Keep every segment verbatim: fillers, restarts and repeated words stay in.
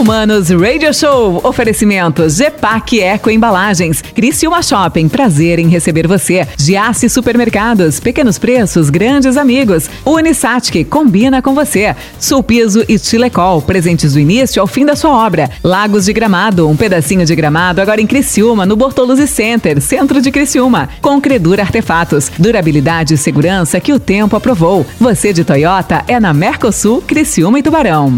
uMANOs Radio Show, oferecimento Gepac Eco Embalagens, Criciúma Shopping, prazer em receber você, Giasse Supermercados, pequenos preços, grandes amigos, Unisat, que combina com você, Sulpiso e Chilecol, presentes do início ao fim da sua obra, Lagos de Gramado, um pedacinho de Gramado agora em Criciúma, no Bortolosi Center, centro de Criciúma, Concredura Artefatos, durabilidade e segurança que o tempo aprovou, você de Toyota é na Mercosul, Criciúma e Tubarão.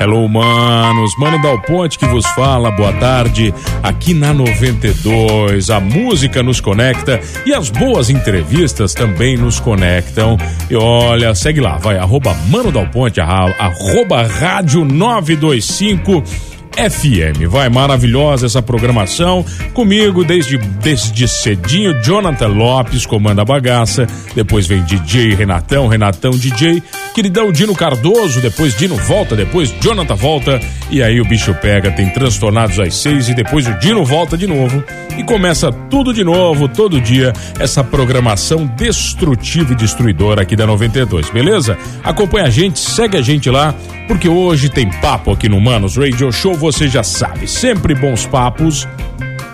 Hello, manos. Mano Dal Ponte que vos fala, boa tarde. Aqui na noventa e dois, a música nos conecta e as boas entrevistas também nos conectam. E olha, segue lá, vai, arroba Mano Dal Ponte, arroba Rádio novecentos e vinte e cinco. F M, vai, maravilhosa essa programação, comigo desde, desde cedinho, Jonathan Lopes comanda a bagaça, depois vem D J Renatão, Renatão D J, queridão Dino Cardoso, depois Dino volta, depois Jonathan volta e aí o bicho pega, tem transtornados às seis e depois o Dino volta de novo e começa tudo de novo, todo dia, essa programação destrutiva e destruidora aqui da noventa e dois, beleza? Acompanha a gente, segue a gente lá, porque hoje tem papo aqui no uMANOs Radio Show. Você já sabe, sempre bons papos.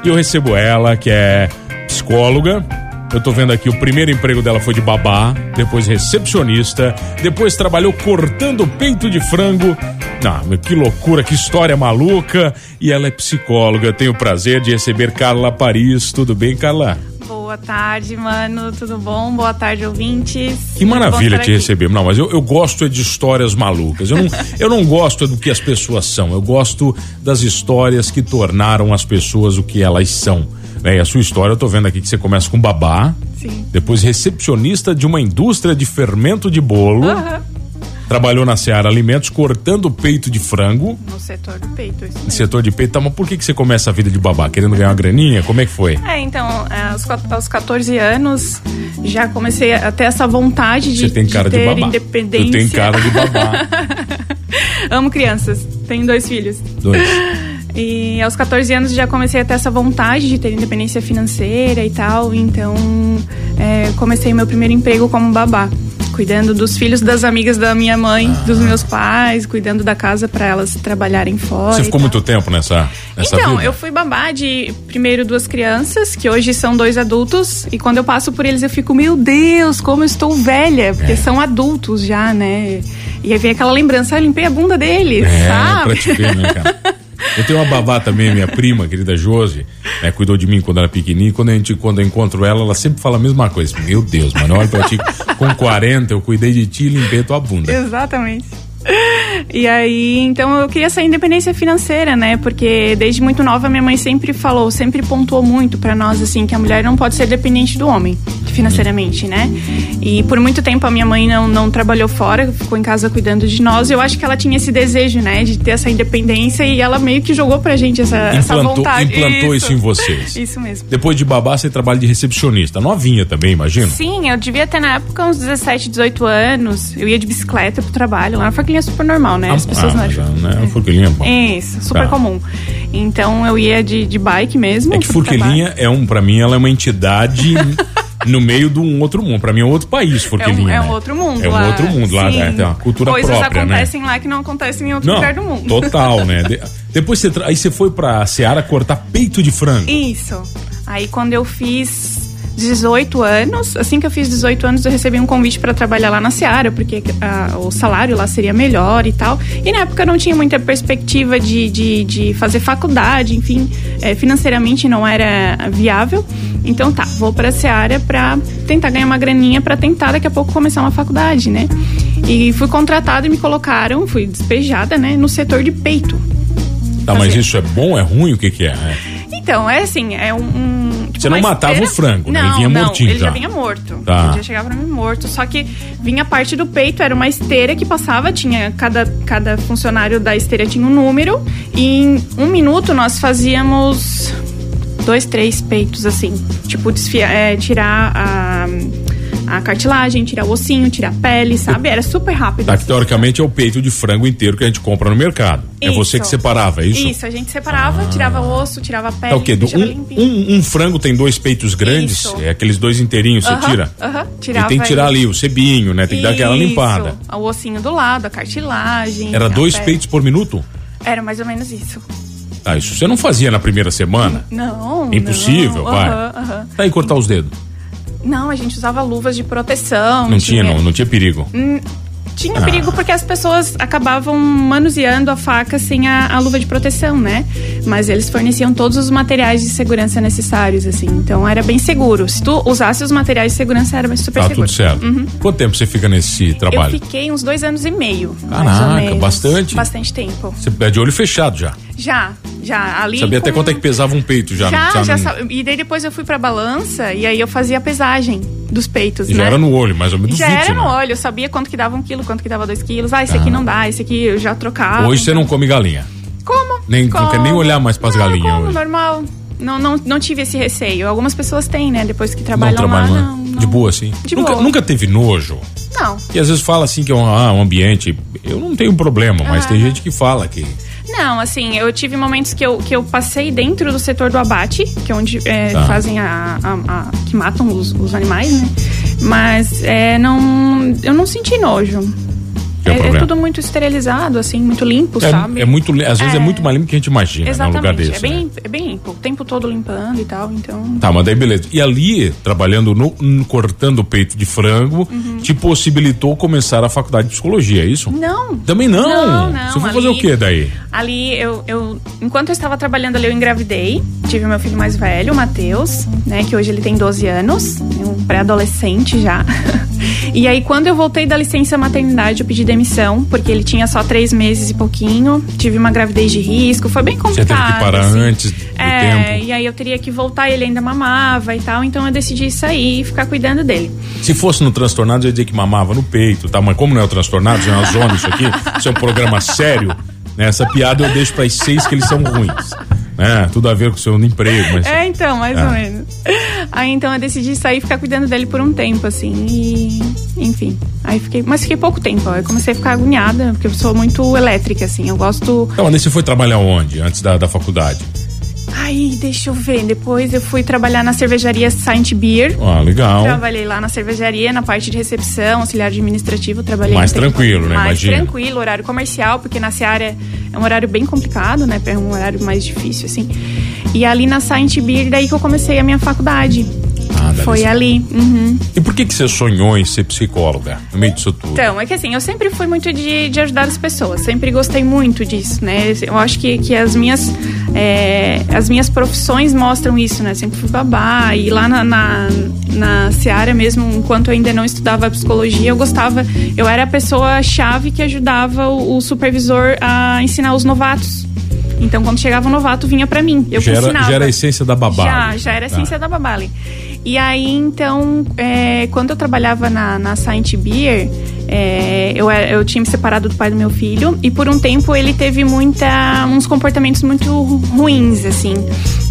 E eu recebo ela, que é psicóloga. Eu tô vendo aqui, o primeiro emprego dela foi de babá, depois recepcionista, depois trabalhou cortando peito de frango. Não, que loucura, que história maluca. E ela é psicóloga. Eu tenho o prazer de receber Karla Paris. Tudo bem, Karla? Boa tarde, mano, tudo bom? Boa tarde, ouvintes. Que maravilha te receber. Não, mas eu, eu gosto de histórias malucas. Eu não, eu não gosto do que as pessoas são. Eu gosto das histórias que tornaram as pessoas o que elas são. Né? E a sua história, eu tô vendo aqui que você começa com babá. Sim. Depois recepcionista de uma indústria de fermento de bolo. Uhum. Trabalhou na Seara Alimentos, cortando peito de frango. No setor do peito, isso mesmo. No setor de peito, tá, mas por que que você começa a vida de babá? Querendo ganhar uma graninha? Como é que foi? É, então, aos, aos quatorze anos, já comecei a ter essa vontade de, você tem cara de ter de babá. Independência. Tu tem cara de babá. Amo crianças, tenho dois filhos. Dois. E aos quatorze anos já comecei a ter essa vontade de ter independência financeira e tal, então é, comecei meu primeiro emprego como babá. Cuidando dos filhos das amigas da minha mãe, ah. dos meus pais, cuidando da casa para elas trabalharem fora. Você ficou muito tempo nessa, nessa então, vida? Eu fui babá de primeiro duas crianças, que hoje são dois adultos, e quando eu passo por eles eu fico, meu Deus, como eu estou velha, porque é. são adultos já, né? E aí vem aquela lembrança, eu limpei a bunda deles, é, sabe? Pra te ver, né, cara? Eu tenho uma babá também, minha prima, querida Josi, né, cuidou de mim quando era pequenininha. Quando, a gente, quando eu encontro ela, ela sempre fala a mesma coisa. Meu Deus, mano, olha pra ti, com quarenta eu cuidei de ti e limpei tua bunda. Exatamente. E aí, então eu queria essa independência financeira, né? Porque desde muito nova minha mãe sempre falou, sempre pontuou muito pra nós, assim, que a mulher não pode ser dependente do homem, financeiramente, né? E por muito tempo a minha mãe não, não trabalhou fora, ficou em casa cuidando de nós. E eu acho que ela tinha esse desejo, né? De ter essa independência e ela meio que jogou pra gente essa, implantou, essa vontade. Implantou isso. isso em vocês. Isso mesmo. Depois de babá, você trabalha de recepcionista. Novinha também, imagino? Sim, eu devia ter na época uns dezessete, dezoito anos. Eu ia de bicicleta pro trabalho lá na Forquilinha, é super normal, né? As ah, pessoas não acham. Né? É. Forquilinha, bom. Isso, super tá. comum. Então eu ia de, de bike mesmo. É que Forquilinha é um, pra mim, ela é uma entidade no meio de um outro mundo. Pra mim é um outro país, Forquilinha. É um, é um outro mundo. É um lá. outro mundo lá, né? Tem uma cultura Coisas própria, né? Coisas acontecem lá que não acontecem em outro não, lugar do mundo. Total, né? De, depois você, tra... aí você foi pra Seara cortar peito de frango. Isso. Aí quando eu fiz dezoito anos, assim que eu fiz dezoito anos eu recebi um convite para trabalhar lá na Seara, porque a, o salário lá seria melhor e tal, e na época eu não tinha muita perspectiva de, de, de fazer faculdade, enfim, é, financeiramente não era viável, então tá, vou pra Seara para tentar ganhar uma graninha, para tentar daqui a pouco começar uma faculdade, né? E fui contratada e me colocaram, fui despejada, né, no setor de peito. Tá, mas isso é bom, é ruim, o que que é, né? Então, é assim, é um... um tipo, você não matava esteira... o frango, né? Ele vinha não, mortinho. Ele já, já vinha morto. Tá. Ele já chegava pra mim morto. Só que vinha a parte do peito, era uma esteira que passava, tinha... Cada, cada funcionário da esteira tinha um número. E em um minuto nós fazíamos dois, três peitos, assim. Tipo, desfiar, é, tirar a... a cartilagem, tirar o ossinho, tirar a pele, sabe? Era super rápido. Tá, que teoricamente é o peito de frango inteiro que a gente compra no mercado. Isso. É você que separava, é isso? Isso, a gente separava, ah. tirava o osso, tirava a pele. Tá, o quê? Um, um, um frango tem dois peitos grandes, isso. É aqueles dois inteirinhos, uh-huh, você tira? Aham, uh-huh, tirava. E tem que tirar ali o sebinho, né? Tem isso, que dar aquela limpada. O ossinho do lado, a cartilagem. Era dois pele. peitos por minuto? Era mais ou menos isso. Ah, isso você não fazia na primeira semana? Não. Impossível, não. Vai. Uhum, uhum. Tá, e cortar os dedos? Não, a gente usava luvas de proteção. Não tinha, tinha não, não tinha perigo? Hum, tinha ah. perigo porque as pessoas acabavam manuseando a faca sem a, a luva de proteção, né? Mas eles forneciam todos os materiais de segurança necessários, assim. Então era bem seguro. Se tu usasse os materiais de segurança, era super tá, seguro. Tá, tudo certo. Uhum. Quanto tempo você fica nesse trabalho? Eu fiquei uns dois anos e meio. Caraca, bastante. Bastante tempo. Você é de olho fechado já? Já, já, ali sabia com... até quanto é que pesava um peito já. Já, não, já não... Sa... E daí depois eu fui pra balança e aí eu fazia a pesagem dos peitos, e né? Já era no olho, mais ou menos. Já vinte, era no né? olho, eu sabia quanto que dava um quilo, quanto que dava dois quilos. Ah, esse ah. aqui não dá, esse aqui eu já trocava. Hoje você não come galinha? Como? Nem, como? Não quer nem olhar mais pras não, galinhas como, hoje. Normal, não, não, não tive esse receio. Algumas pessoas têm, né? Depois que trabalham não lá, não, não. De boa, sim? De nunca, boa. Nunca teve nojo? Não. E às vezes fala assim que é um, ah, um ambiente, eu não tenho problema, mas ah. tem gente que fala que... Não, assim, eu tive momentos que eu, que eu passei dentro do setor do abate, que é onde é, tá. fazem a, a, a... que matam os, os animais, né? Mas é, não, eu não senti nojo. É, é tudo muito esterilizado, assim, muito limpo, é, sabe? É muito, às vezes é, é muito mais limpo que a gente imagina, exatamente, né, um lugar desse. É bem, né? É bem limpo, o tempo todo limpando e tal, então... Tá, mas daí beleza. E ali, trabalhando, no, no cortando o peito de frango, uhum. te possibilitou começar a faculdade de psicologia, é isso? Não. Também não? Não, não. Você foi fazer o quê daí? Ali, eu, eu... Enquanto eu estava trabalhando ali, eu engravidei. Tive meu filho mais velho, o Matheus, né, que hoje ele tem doze anos, é um pré-adolescente já. E aí, quando eu voltei da licença maternidade, eu pedi demissão, porque ele tinha só três meses e pouquinho, tive uma gravidez de risco, foi bem complicado. Você teve que parar assim. antes do é, tempo. E aí eu teria que voltar, ele ainda mamava e tal, então eu decidi sair e ficar cuidando dele. Se fosse no transtornado, eu ia dizer que mamava no peito, tá? Mas como não é o transtornado, já é uma zona isso aqui, isso é um programa sério, né? Essa piada eu deixo para as seis que eles são ruins. É, tudo a ver com o seu emprego, mas... É, então, mais é. ou menos. Aí, então, eu decidi sair e ficar cuidando dele por um tempo, assim, e... Enfim, aí fiquei... Mas fiquei pouco tempo, ó. Eu comecei a ficar agoniada, porque eu sou muito elétrica, assim, eu gosto... Então, você foi trabalhar onde, antes da, da faculdade? Aí, deixa eu ver, depois eu fui trabalhar na cervejaria Saint Bier. Ah, legal. Trabalhei lá na cervejaria, na parte de recepção, auxiliar administrativo, trabalhei... Mais tranquilo, tempo, né, mais imagina. Mais tranquilo, horário comercial, porque na Seara é um horário bem complicado, né, é um horário mais difícil, assim. E ali na Saint Bier, daí que eu comecei a minha faculdade. Ah, foi ali. Uhum. E por que que você sonhou em ser psicóloga no meio disso tudo? Então, é que assim, eu sempre fui muito de, de ajudar as pessoas, sempre gostei muito disso, né? Eu acho que, que as minhas é, as minhas profissões mostram isso, né? Sempre fui babá e lá na, na, na Seara mesmo, enquanto eu ainda não estudava psicologia, eu gostava, eu era a pessoa chave que ajudava o, o supervisor a ensinar os novatos. Então, quando chegava um novato, vinha pra mim. Eu já, era, já era a essência da babá. Já, já era a essência ah. da babá ali. E aí, então, é, quando eu trabalhava na, na Saint Bier, é, eu, eu tinha me separado do pai do meu filho. E por um tempo, ele teve muita, uns comportamentos muito ruins, assim.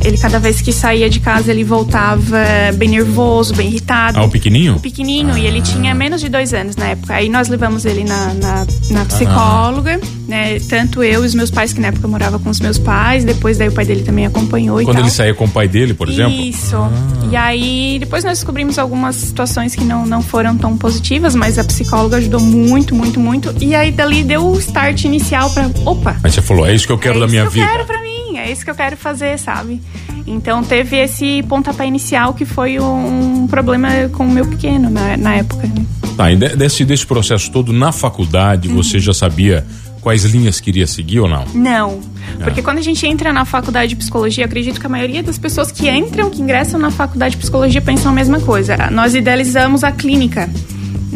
Ele, cada vez que saía de casa, ele voltava bem nervoso, bem irritado. Ah, o pequenininho? O pequenininho. Ah. E ele tinha menos de dois anos na época. Aí nós levamos ele na, na, na psicóloga, ah. né? Tanto eu e os meus pais, que na época eu morava com os meus pais. Depois, daí o pai dele também acompanhou e quando tal. Ele saía com o pai dele, por exemplo? Isso. Ah. E aí, depois nós descobrimos algumas situações que não, não foram tão positivas, mas a psicóloga ajudou muito, muito, muito. E aí, dali, deu o start inicial pra... Opa! Aí você falou, é isso que eu quero é da minha vida. É isso que eu quero pra mim. É isso que eu quero fazer, sabe? Então teve esse pontapé inicial que foi um problema com o meu pequeno na, na época. Tá, e desse, desse processo todo na faculdade, uhum. você já sabia quais linhas queria seguir ou não? Não, porque é. quando a gente entra na faculdade de psicologia, eu acredito que a maioria das pessoas que entram, que ingressam na faculdade de psicologia pensam a mesma coisa. Nós idealizamos a clínica.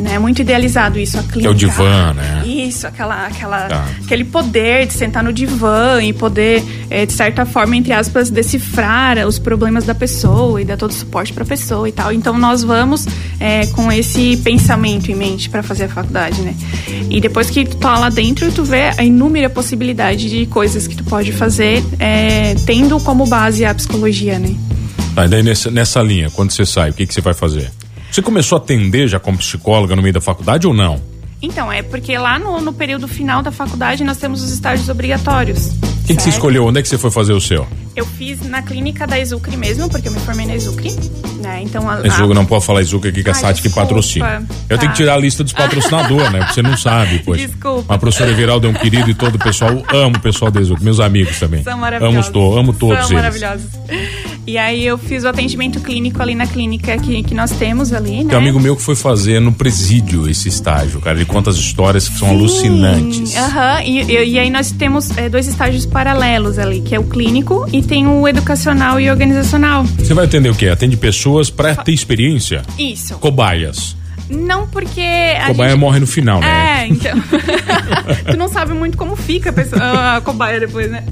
É muito idealizado isso, a clínica. Que é o divã, né? Isso, aquela, aquela, tá. aquele poder de sentar no divã e poder, é, de certa forma, entre aspas, decifrar os problemas da pessoa e dar todo o suporte para a pessoa e tal. Então, nós vamos é, com esse pensamento em mente para fazer a faculdade, né? E depois que tu tá lá dentro, tu vê a inúmera possibilidade de coisas que tu pode fazer, é, tendo como base a psicologia, né? Tá, e daí nessa, nessa linha, quando você sai, o que, que você vai fazer? Você começou a atender já como psicóloga no meio da faculdade ou não? Então, é porque lá no, no período final da faculdade nós temos os estágios obrigatórios. O que, que você escolheu? Onde é que você foi fazer o seu? Eu fiz na clínica da Izucre mesmo, porque eu me formei na Izucre, né? Então a, a... Izucre, não pode falar Izucre aqui, que é a S A T que patrocina. Tá. Eu tenho que tirar a lista dos patrocinadores, né? Porque você não sabe, pois. Desculpa. A professora Everaldo é um querido e todo o pessoal, amo o pessoal da Izucre, meus amigos também. São maravilhosos. Amo, amo todos eles. São maravilhosos. E aí eu fiz o atendimento clínico ali na clínica que, que nós temos ali, né? Tem um amigo meu que foi fazer no presídio esse estágio, cara. Ele conta as histórias que são Sim. alucinantes. Aham, uhum. e, e, e aí nós temos é, dois estágios paralelos ali, que é o clínico e tem o educacional e organizacional. Você vai atender o quê? Atende pessoas pra ter experiência? Isso. Cobaias. Não, porque... A cobaia gente... morre no final, né? É, então... tu não sabe muito como fica a, pessoa, a cobaia depois, né?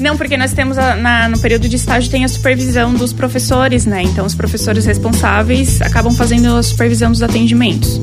Não, porque nós temos, a, na, no período de estágio, tem a supervisão dos professores, né? Então, os professores responsáveis acabam fazendo a supervisão dos atendimentos.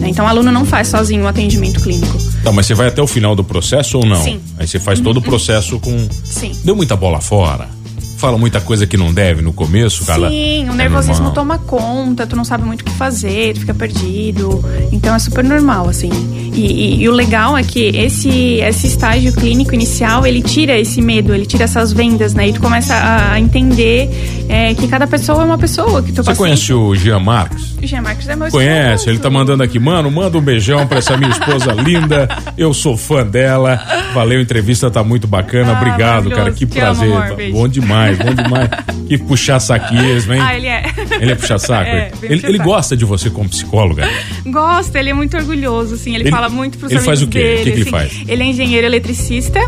Né? Então, o aluno não faz sozinho o atendimento clínico. Tá, mas você vai até o final do processo ou não? Sim. Aí você faz todo o processo com... Sim. Deu muita bola fora? Fala muita coisa que não deve no começo, cara. Sim, o nervosismo toma conta, tu não sabe muito o que fazer, tu fica perdido. Então é super normal, assim. E, e, e o legal é que esse, esse estágio clínico inicial, ele tira esse medo, ele tira essas vendas, né? E tu começa a entender é, que cada pessoa é uma pessoa. Que tu Você paciente... conhece o Jean Marques? O Jean Marques é meu esposo. Conhece, ele tá mandando aqui, mano, manda um beijão pra essa minha esposa linda, eu sou fã dela. Valeu, a entrevista tá muito bacana, ah, obrigado, cara, que Te prazer. Amo, amor, tá bom demais. Bom demais. Que puxar saquinhos, hein? Ah, ele é. Ele é puxar saco? É, ele, puxar ele saco. Gosta de você como psicóloga? Gosta, ele é muito orgulhoso, assim. Ele, ele fala muito pros amigos dele. Ele faz o quê? Dele, o que, que ele assim, faz? Ele é engenheiro eletricista.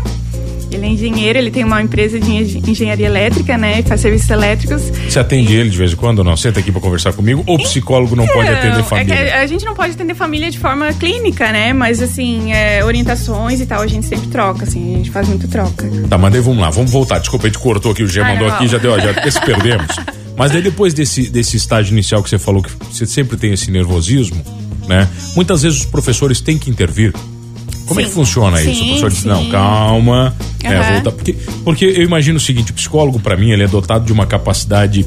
Ele é engenheiro, ele tem uma empresa de engenharia elétrica, né? Faz serviços elétricos. Você atende e... ele de vez em quando ou não? Senta aqui pra conversar comigo? Ou psicólogo não pode atender família? É que a gente não pode atender família de forma clínica, né? Mas assim, é, orientações e tal, a gente sempre troca, assim, a gente faz muito troca. Tá, mas daí vamos lá, vamos voltar. Desculpa, a gente cortou aqui, o Gê mandou aqui, já deu, ó, já até se perdemos. Mas daí depois desse, desse estágio inicial que você falou, que você sempre tem esse nervosismo, né? Muitas vezes os professores têm que intervir. Como sim. é que funciona sim, isso? O professor disse, sim. não, calma, uhum. é, volta, porque, porque eu imagino o seguinte, o psicólogo, pra mim, ele é dotado de uma capacidade,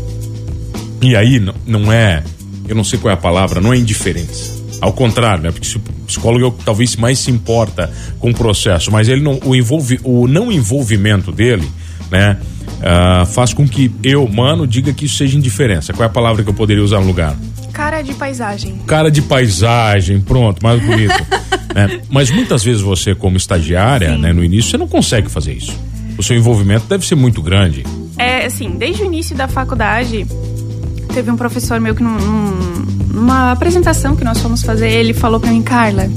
e aí não, não é, eu não sei qual é a palavra, não é indiferença. Ao contrário, né? Porque o psicólogo é o que talvez mais se importa com o processo, mas ele não, o, envolve, o não envolvimento dele, né, uh, faz com que eu, mano, diga que isso seja indiferença. Qual é a palavra que eu poderia usar no lugar? Cara de paisagem. Cara de paisagem, pronto, mais bonito. É, mas muitas vezes você, como estagiária, né, no início, você não consegue fazer isso. O seu envolvimento deve ser muito grande. É, assim, desde o início da faculdade, teve um professor meu que num, num, numa apresentação que nós fomos fazer, ele falou pra mim, Carla,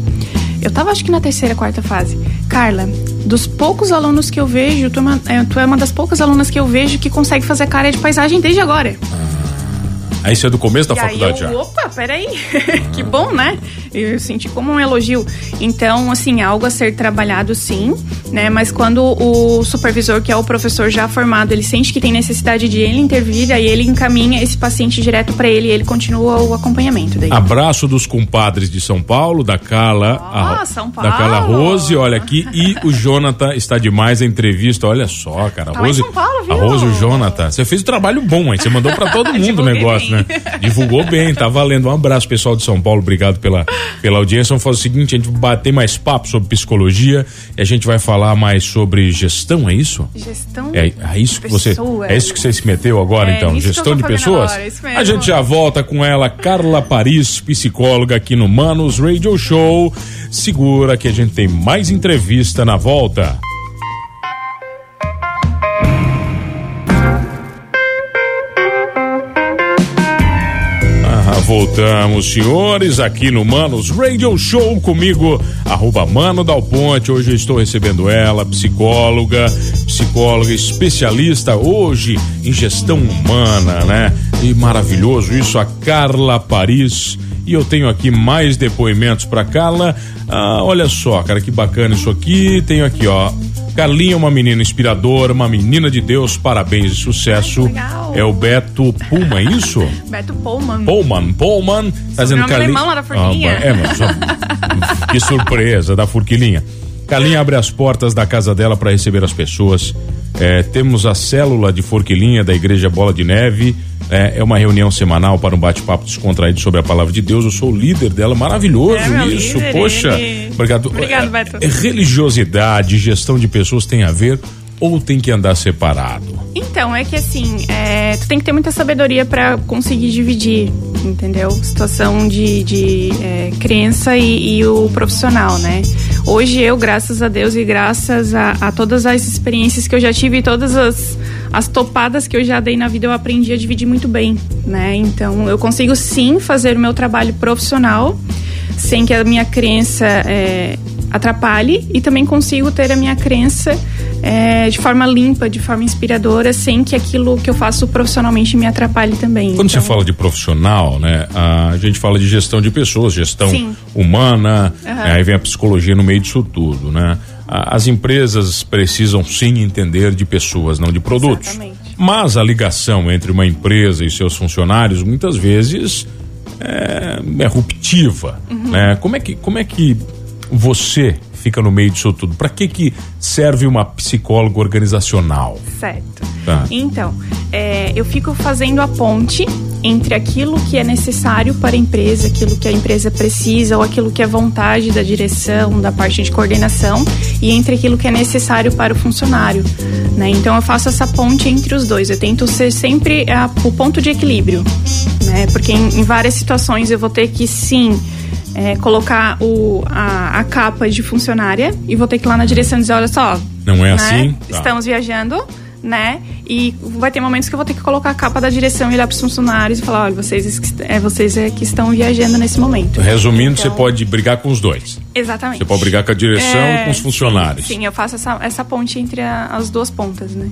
eu tava acho que na terceira, quarta fase, Carla, dos poucos alunos que eu vejo, tu é uma, tu é uma das poucas alunas que eu vejo que consegue fazer cara de paisagem desde agora. Ah. Aí você é do começo da e faculdade aí eu, já? Opa, peraí, ah. que bom, né? Eu senti como um elogio. Então, assim, algo a ser trabalhado sim, né? Mas quando o supervisor, que é o professor já formado, ele sente que tem necessidade de ele intervir, aí ele encaminha esse paciente direto pra ele e ele continua o acompanhamento daí. Abraço dos compadres de São Paulo, da Carla, ah, a, São Paulo. Da Carla Rose, olha aqui, e o Jonathan está demais a entrevista, olha só, cara. A Rose, São Paulo, viu? A Rose, o Jonathan, você fez um trabalho bom, hein? Você mandou pra todo mundo o negócio, bem. Né? Divulgou bem, tá valendo. Um abraço, pessoal de São Paulo, obrigado pela, pela audiência. Vamos fazer o seguinte, a gente vai bater mais papo sobre psicologia e a gente vai falar mais sobre gestão, é isso? Gestão é, é isso que você pessoa. É isso que você se meteu agora, é, então? Gestão de pessoas? Agora, isso mesmo. A gente já volta com ela, Karla Paris, psicóloga aqui no Manos Radio Show. Segura que a gente tem mais entrevista na volta. Voltamos, senhores, aqui no Manos Radio Show, comigo, arroba Mano Dal Ponte. Hoje eu estou recebendo ela, psicóloga, psicóloga especialista hoje em gestão humana, né? E maravilhoso isso, a Karla Paris. E eu tenho aqui mais depoimentos para Carla. Ah, olha só, cara, que bacana isso aqui. Tenho aqui, ó. Carlinha é uma menina inspiradora, uma menina de Deus, parabéns e sucesso. Legal. É o Beto Pullman, é isso? Beto Pullman. Pullman, Pullman. Tá dizendo Carlinha. Lá da Forquilinha. Ah, é, mas só... que surpresa, da Forquilinha. Carlinha abre as portas da casa dela para receber as pessoas. É, temos a célula de Forquilinha da Igreja Bola de Neve, É, é uma reunião semanal para um bate-papo descontraído sobre a palavra de Deus. Eu sou o líder dela, maravilhoso é, isso. Líder, poxa, ele... obrigado. Obrigado, Beto. Religiosidade, gestão de pessoas tem a ver ou tem que andar separado? Então, é que assim, é, tu tem que ter muita sabedoria para conseguir dividir, entendeu? Situação de, de é, crença e, e o profissional, né? Hoje eu, graças a Deus e graças a, a todas as experiências que eu já tive, todas as, as topadas que eu já dei na vida, eu aprendi a dividir muito bem, né? Então, eu consigo sim fazer o meu trabalho profissional sem que a minha crença é, atrapalhe, e também consigo ter a minha crença é, de forma limpa, de forma inspiradora, sem que aquilo que eu faço profissionalmente me atrapalhe também. Quando então... você fala de profissional, né, a gente fala de gestão de pessoas, gestão Sim. humana, uhum. né, aí vem a psicologia no meio disso tudo, né? As empresas precisam sim entender de pessoas, não de produtos. Exatamente. Mas a ligação entre uma empresa e seus funcionários, muitas vezes, é, é ruptiva, uhum. né? Como é que, como é que você fica no meio disso tudo? Para que que serve uma psicóloga organizacional? Certo. Tá. Então, é, eu fico fazendo a ponte entre aquilo que é necessário para a empresa, aquilo que a empresa precisa, ou aquilo que é vontade da direção, da parte de coordenação, e entre aquilo que é necessário para o funcionário, né? Então eu faço essa ponte entre os dois, eu tento ser sempre a, o ponto de equilíbrio, né? Porque em, em várias situações eu vou ter que sim é, colocar o, a, a capa de funcionária, e vou ter que ir lá na direção dizer, olha só, não é, né? assim? Tá. Estamos viajando, né? E vai ter momentos que eu vou ter que colocar a capa da direção e olhar para os funcionários e falar, olha, vocês é, vocês é que estão viajando nesse momento. Resumindo, então, você pode brigar com os dois. Exatamente. Você pode brigar com a direção é, e com os funcionários. Sim, sim, eu faço essa, essa ponte entre a, as duas pontas, né?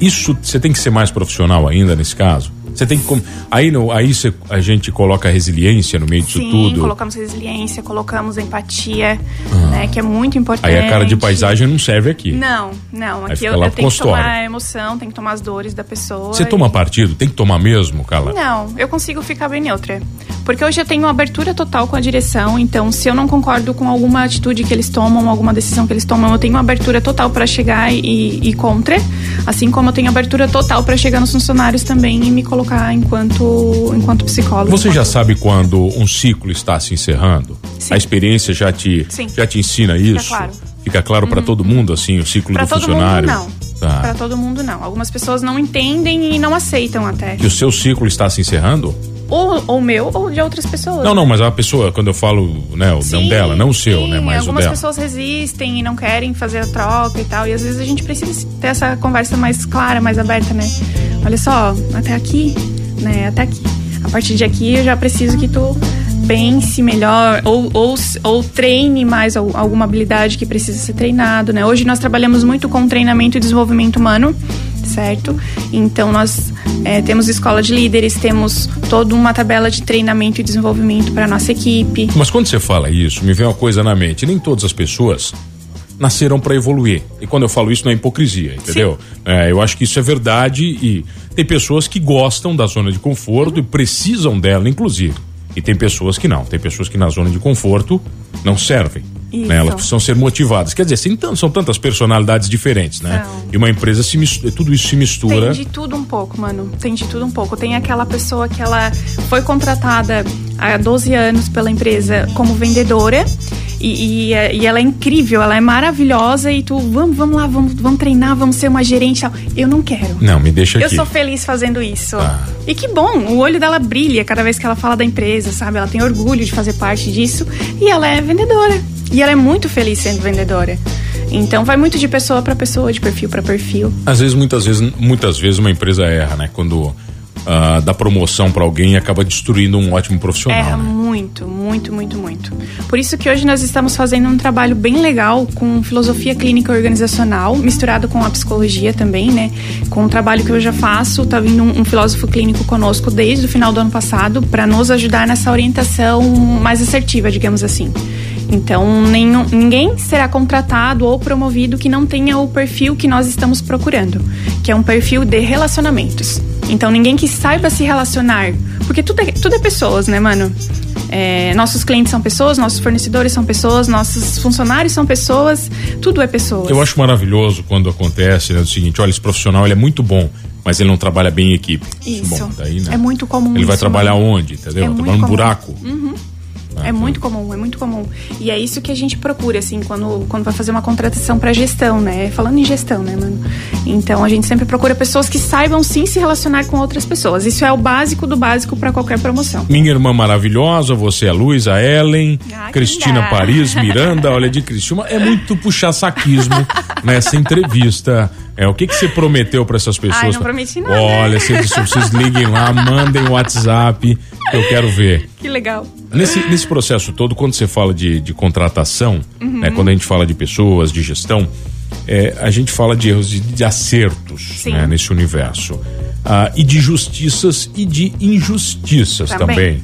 Isso, você tem que ser mais profissional ainda nesse caso? Você tem que... Aí, no, aí cê, a gente coloca resiliência no meio disso Sim, tudo. Sim, colocamos resiliência, colocamos empatia, ah. né? Que é muito importante. Aí a cara de paisagem não serve aqui. Não, não. Aqui eu, eu tenho que tomar a emoção, tenho que tomar as dores da pessoa. Você e... toma partido? Tem que tomar mesmo, Carla? Não, eu consigo ficar bem neutra. Porque hoje eu tenho uma abertura total com a direção, então se eu não concordo com alguma atitude que eles tomam, alguma decisão que eles tomam, eu tenho uma abertura total para chegar e, e contra. Assim como eu tenho abertura total para chegar nos funcionários também e me colocar enquanto, enquanto psicólogo. Você já sabe quando um ciclo está se encerrando? Sim. A experiência já te, já te ensina isso? Fica claro. Fica claro para uhum. todo mundo, assim, o ciclo pra do funcionário? Para todo mundo, não. Tá. Para todo mundo, não. Algumas pessoas não entendem e não aceitam até. Que o seu ciclo está se encerrando? Ou o meu ou de outras pessoas. Não, né? não, mas a pessoa, quando eu falo, né, o sim, não dela, não o seu, sim, né, mas algumas o dela. Pessoas resistem e não querem fazer a troca e tal, e às vezes a gente precisa ter essa conversa mais clara, mais aberta, né? Olha só, até aqui, né, até aqui. A partir de aqui eu já preciso que tu pense melhor ou, ou, ou treine mais alguma habilidade que precisa ser treinado, né? Hoje nós trabalhamos muito com treinamento e desenvolvimento humano, certo? Então nós é, temos escola de líderes, temos toda uma tabela de treinamento e desenvolvimento para nossa equipe. Mas quando você fala isso, me vem uma coisa na mente, nem todas as pessoas nasceram para evoluir. E quando eu falo isso, não é hipocrisia, entendeu? É, eu acho que isso é verdade, e tem pessoas que gostam da zona de conforto uhum. e precisam dela, inclusive. E tem pessoas que não. Tem pessoas que na zona de conforto não servem. Né? Elas precisam ser motivadas. Quer dizer, assim, são tantas personalidades diferentes, né? Não. E uma empresa, se mistura, tudo isso se mistura. Tem de tudo um pouco, mano. Tem de tudo um pouco. Tem aquela pessoa que ela foi contratada há doze anos pela empresa como vendedora. E, e, e ela é incrível, ela é maravilhosa, e tu, vamos, vamos lá, vamos, vamos treinar, vamos ser uma gerente, tal. Eu não quero. Não, me deixa aqui. Eu sou feliz fazendo isso. Ah. E que bom, o olho dela brilha cada vez que ela fala da empresa, sabe? Ela tem orgulho de fazer parte disso, e ela é vendedora. E ela é muito feliz sendo vendedora. Então vai muito de pessoa pra pessoa, de perfil pra perfil. Às vezes, muitas vezes, muitas vezes uma empresa erra, né? Quando... Uh, da promoção para alguém e acaba destruindo um ótimo profissional. Erra, né? muito, muito, muito, muito. Por isso que hoje nós estamos fazendo um trabalho bem legal com filosofia clínica organizacional, misturado com a psicologia também, né? Com o trabalho que eu já faço, tá vindo um, um filósofo clínico conosco desde o final do ano passado para nos ajudar nessa orientação mais assertiva, digamos assim. Então, nenhum, ninguém será contratado ou promovido que não tenha o perfil que nós estamos procurando, que é um perfil de relacionamentos. Então, ninguém que saiba se relacionar, porque tudo é, tudo é pessoas, né, mano? É, nossos clientes são pessoas, nossos fornecedores são pessoas, nossos funcionários são pessoas, tudo é pessoas. Eu acho maravilhoso quando acontece, né, o seguinte, olha, esse profissional, ele é muito bom, mas ele não trabalha bem em equipe. Isso. Bom, daí, né? É muito comum. Ele isso, vai trabalhar né? onde? Entendeu? É trabalha num buraco. Uhum. É muito comum, é muito comum. E é isso que a gente procura, assim, quando, quando vai fazer uma contratação para gestão, né? Falando em gestão, né, mano? Então, a gente sempre procura pessoas que saibam, sim, se relacionar com outras pessoas. Isso é o básico do básico para qualquer promoção. Minha irmã maravilhosa, você é a Luz, a Ellen, ah, Cristina Paris, Miranda, olha, de Criciúma. É muito puxar saquismo nessa entrevista. É, o que que você prometeu para essas pessoas? Ai, não prometi nada. Olha, vocês, vocês liguem lá, mandem o WhatsApp, que eu quero ver. Que legal. Nesse, nesse processo todo, quando você fala de, de contratação, uhum. né, quando a gente fala de pessoas, de gestão, é, a gente fala de erros e de, de acertos, né, nesse universo. Ah, e de justiças e de injustiças também.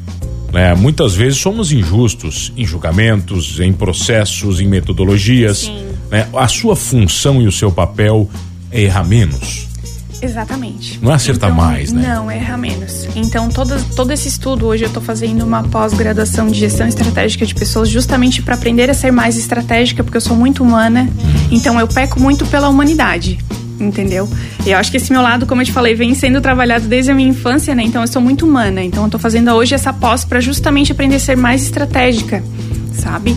também. É, muitas vezes somos injustos em julgamentos, em processos, em metodologias. Né? A sua função e o seu papel é errar menos. Exatamente. Não é acertar então, mais, né? Não, é errar menos. Então, todo, todo esse estudo, hoje eu estou fazendo uma pós-graduação de gestão estratégica de pessoas, justamente para aprender a ser mais estratégica, porque eu sou muito humana, hum. então eu peco muito pela humanidade, entendeu? E eu acho que esse meu lado, como eu te falei, vem sendo trabalhado desde a minha infância, né? Então, eu sou muito humana, então eu estou fazendo hoje essa pós para justamente aprender a ser mais estratégica, sabe?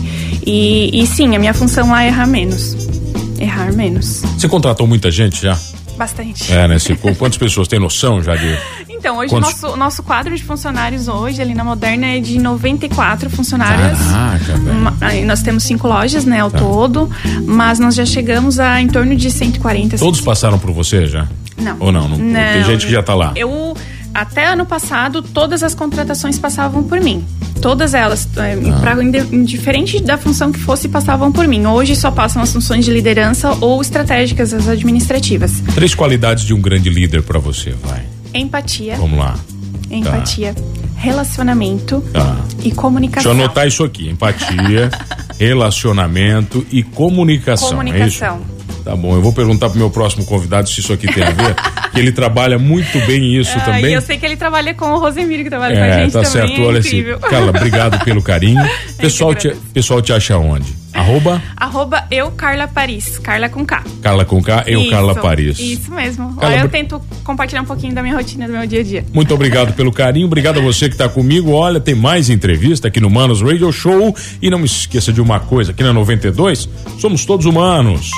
E, e sim, a minha função lá é errar menos. Errar menos. Você contratou muita gente já? Bastante. É, né? Quantas pessoas tem noção já de... Então, hoje o Quantos... nosso, nosso quadro de funcionários hoje, ali na Moderna, é de noventa e quatro funcionários. Caraca, velho. Nós temos cinco lojas, né, ao tá. todo, mas nós já chegamos a em torno de cento e quarenta. Todos passaram por você já? Não. Ou não? Não, não tem gente que já tá lá. Eu... Até ano passado, todas as contratações passavam por mim. Todas elas, ah. pra, indiferente da função que fosse, passavam por mim. Hoje só passam as funções de liderança ou estratégicas, as administrativas. Três qualidades de um grande líder pra você, vai. Empatia. Vamos lá. Empatia. Tá. Relacionamento. Tá. E comunicação. Deixa eu anotar isso aqui. Empatia, relacionamento e comunicação. Comunicação. É isso? Tá bom, eu vou perguntar pro meu próximo convidado se isso aqui tem a ver, que ele trabalha muito bem isso ah, também. E eu sei que ele trabalha com o Rosemiro, que trabalha é, com a gente tá também, certo, olha é assim, Karla, obrigado pelo carinho. Pessoal, é te, pessoal te acha onde? Arroba? Arroba eu, Karla Paris, Karla com K. Karla com K, eu, isso, Karla Paris. Isso mesmo, Karla, eu tento compartilhar um pouquinho da minha rotina, do meu dia a dia. Muito obrigado pelo carinho, obrigado a você que tá comigo. Olha, tem mais entrevista aqui no Manos Radio Show, e não me esqueça de uma coisa, aqui na noventa e dois, somos todos humanos.